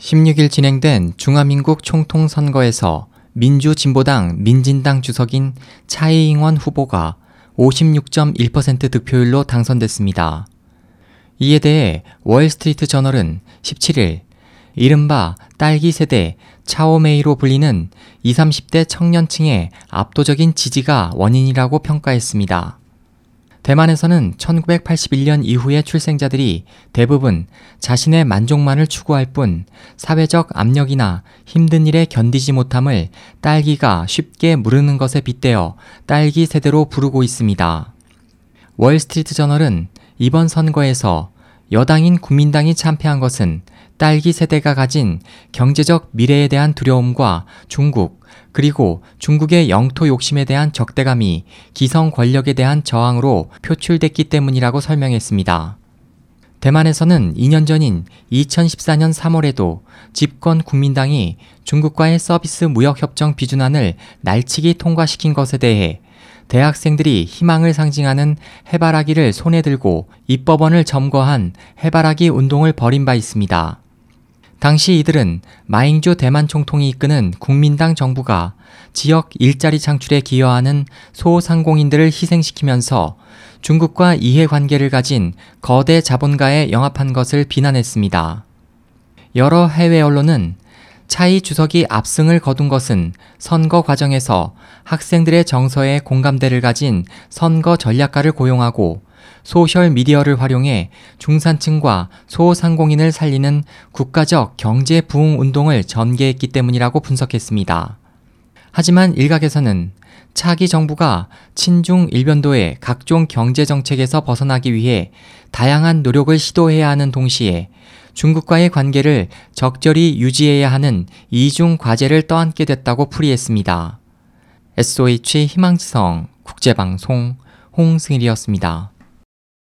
16일 진행된 중화민국 총통선거에서 민주진보당 민진당 주석인 차이잉원 후보가 56.1% 득표율로 당선됐습니다. 이에 대해 월스트리트 저널은 17일 이른바 딸기 세대 차오메이로 불리는 20, 30대 청년층의 압도적인 지지가 원인이라고 평가했습니다. 대만에서는 1981년 이후의 출생자들이 대부분 자신의 만족만을 추구할 뿐 사회적 압력이나 힘든 일에 견디지 못함을 딸기가 쉽게 무르는 것에 빗대어 딸기 세대로 부르고 있습니다. 월스트리트 저널은 이번 선거에서 여당인 국민당이 참패한 것은 딸기 세대가 가진 경제적 미래에 대한 두려움과 중국, 그리고 중국의 영토 욕심에 대한 적대감이 기성 권력에 대한 저항으로 표출됐기 때문이라고 설명했습니다. 대만에서는 2년 전인 2014년 3월에도 집권 국민당이 중국과의 서비스 무역협정 비준안을 날치기 통과시킨 것에 대해 대학생들이 희망을 상징하는 해바라기를 손에 들고 입법원을 점거한 해바라기 운동을 벌인 바 있습니다. 당시 이들은 마잉주 대만 총통이 이끄는 국민당 정부가 지역 일자리 창출에 기여하는 소상공인들을 희생시키면서 중국과 이해관계를 가진 거대 자본가에 영합한 것을 비난했습니다. 여러 해외 언론은 차이 주석이 압승을 거둔 것은 선거 과정에서 학생들의 정서에 공감대를 가진 선거 전략가를 고용하고 소셜미디어를 활용해 중산층과 소상공인을 살리는 국가적 경제 부흥 운동을 전개했기 때문이라고 분석했습니다. 하지만 일각에서는 차기 정부가 친중 일변도의 각종 경제 정책에서 벗어나기 위해 다양한 노력을 시도해야 하는 동시에 중국과의 관계를 적절히 유지해야 하는 이중 과제를 떠안게 됐다고 풀이했습니다. SOH 희망지성 국제방송 홍승일이었습니다.